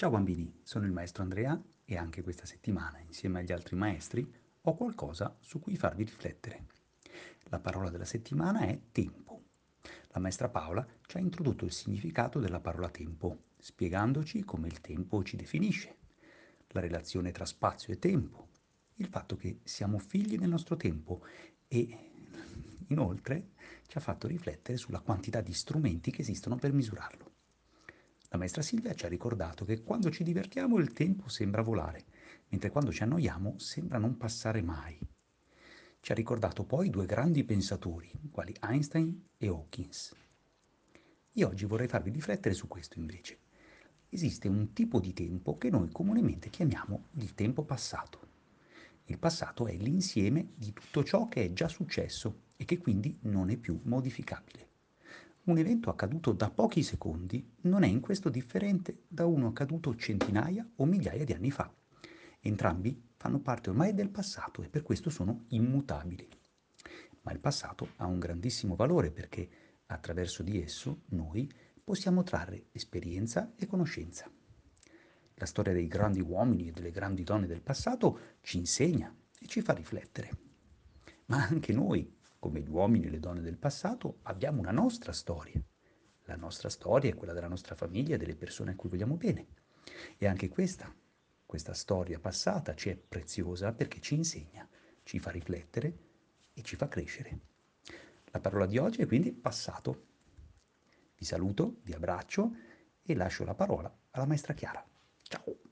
Ciao bambini, sono il maestro Andrea e anche questa settimana, insieme agli altri maestri, ho qualcosa su cui farvi riflettere. La parola della settimana è tempo. La maestra Paola ci ha introdotto il significato della parola tempo, spiegandoci come il tempo ci definisce, la relazione tra spazio e tempo, il fatto che siamo figli del nostro tempo e, inoltre, ci ha fatto riflettere sulla quantità di strumenti che esistono per misurarlo. La maestra Silvia ci ha ricordato che quando ci divertiamo il tempo sembra volare, mentre quando ci annoiamo sembra non passare mai. Ci ha ricordato poi due grandi pensatori, quali Einstein e Hawking. Io oggi vorrei farvi riflettere su questo invece. Esiste un tipo di tempo che noi comunemente chiamiamo il tempo passato. Il passato è l'insieme di tutto ciò che è già successo e che quindi non è più modificabile. Un evento accaduto da pochi secondi non è in questo differente da uno accaduto centinaia o migliaia di anni fa. Entrambi fanno parte ormai del passato e per questo sono immutabili. Ma il passato ha un grandissimo valore perché attraverso di esso noi possiamo trarre esperienza e conoscenza. La storia dei grandi uomini e delle grandi donne del passato ci insegna e ci fa riflettere. Ma anche noi, come gli uomini e le donne del passato, abbiamo una nostra storia. La nostra storia è quella della nostra famiglia e delle persone a cui vogliamo bene. E anche questa storia passata ci è preziosa perché ci insegna, ci fa riflettere e ci fa crescere. La parola di oggi è quindi passato. Vi saluto, vi abbraccio e lascio la parola alla maestra Chiara. Ciao!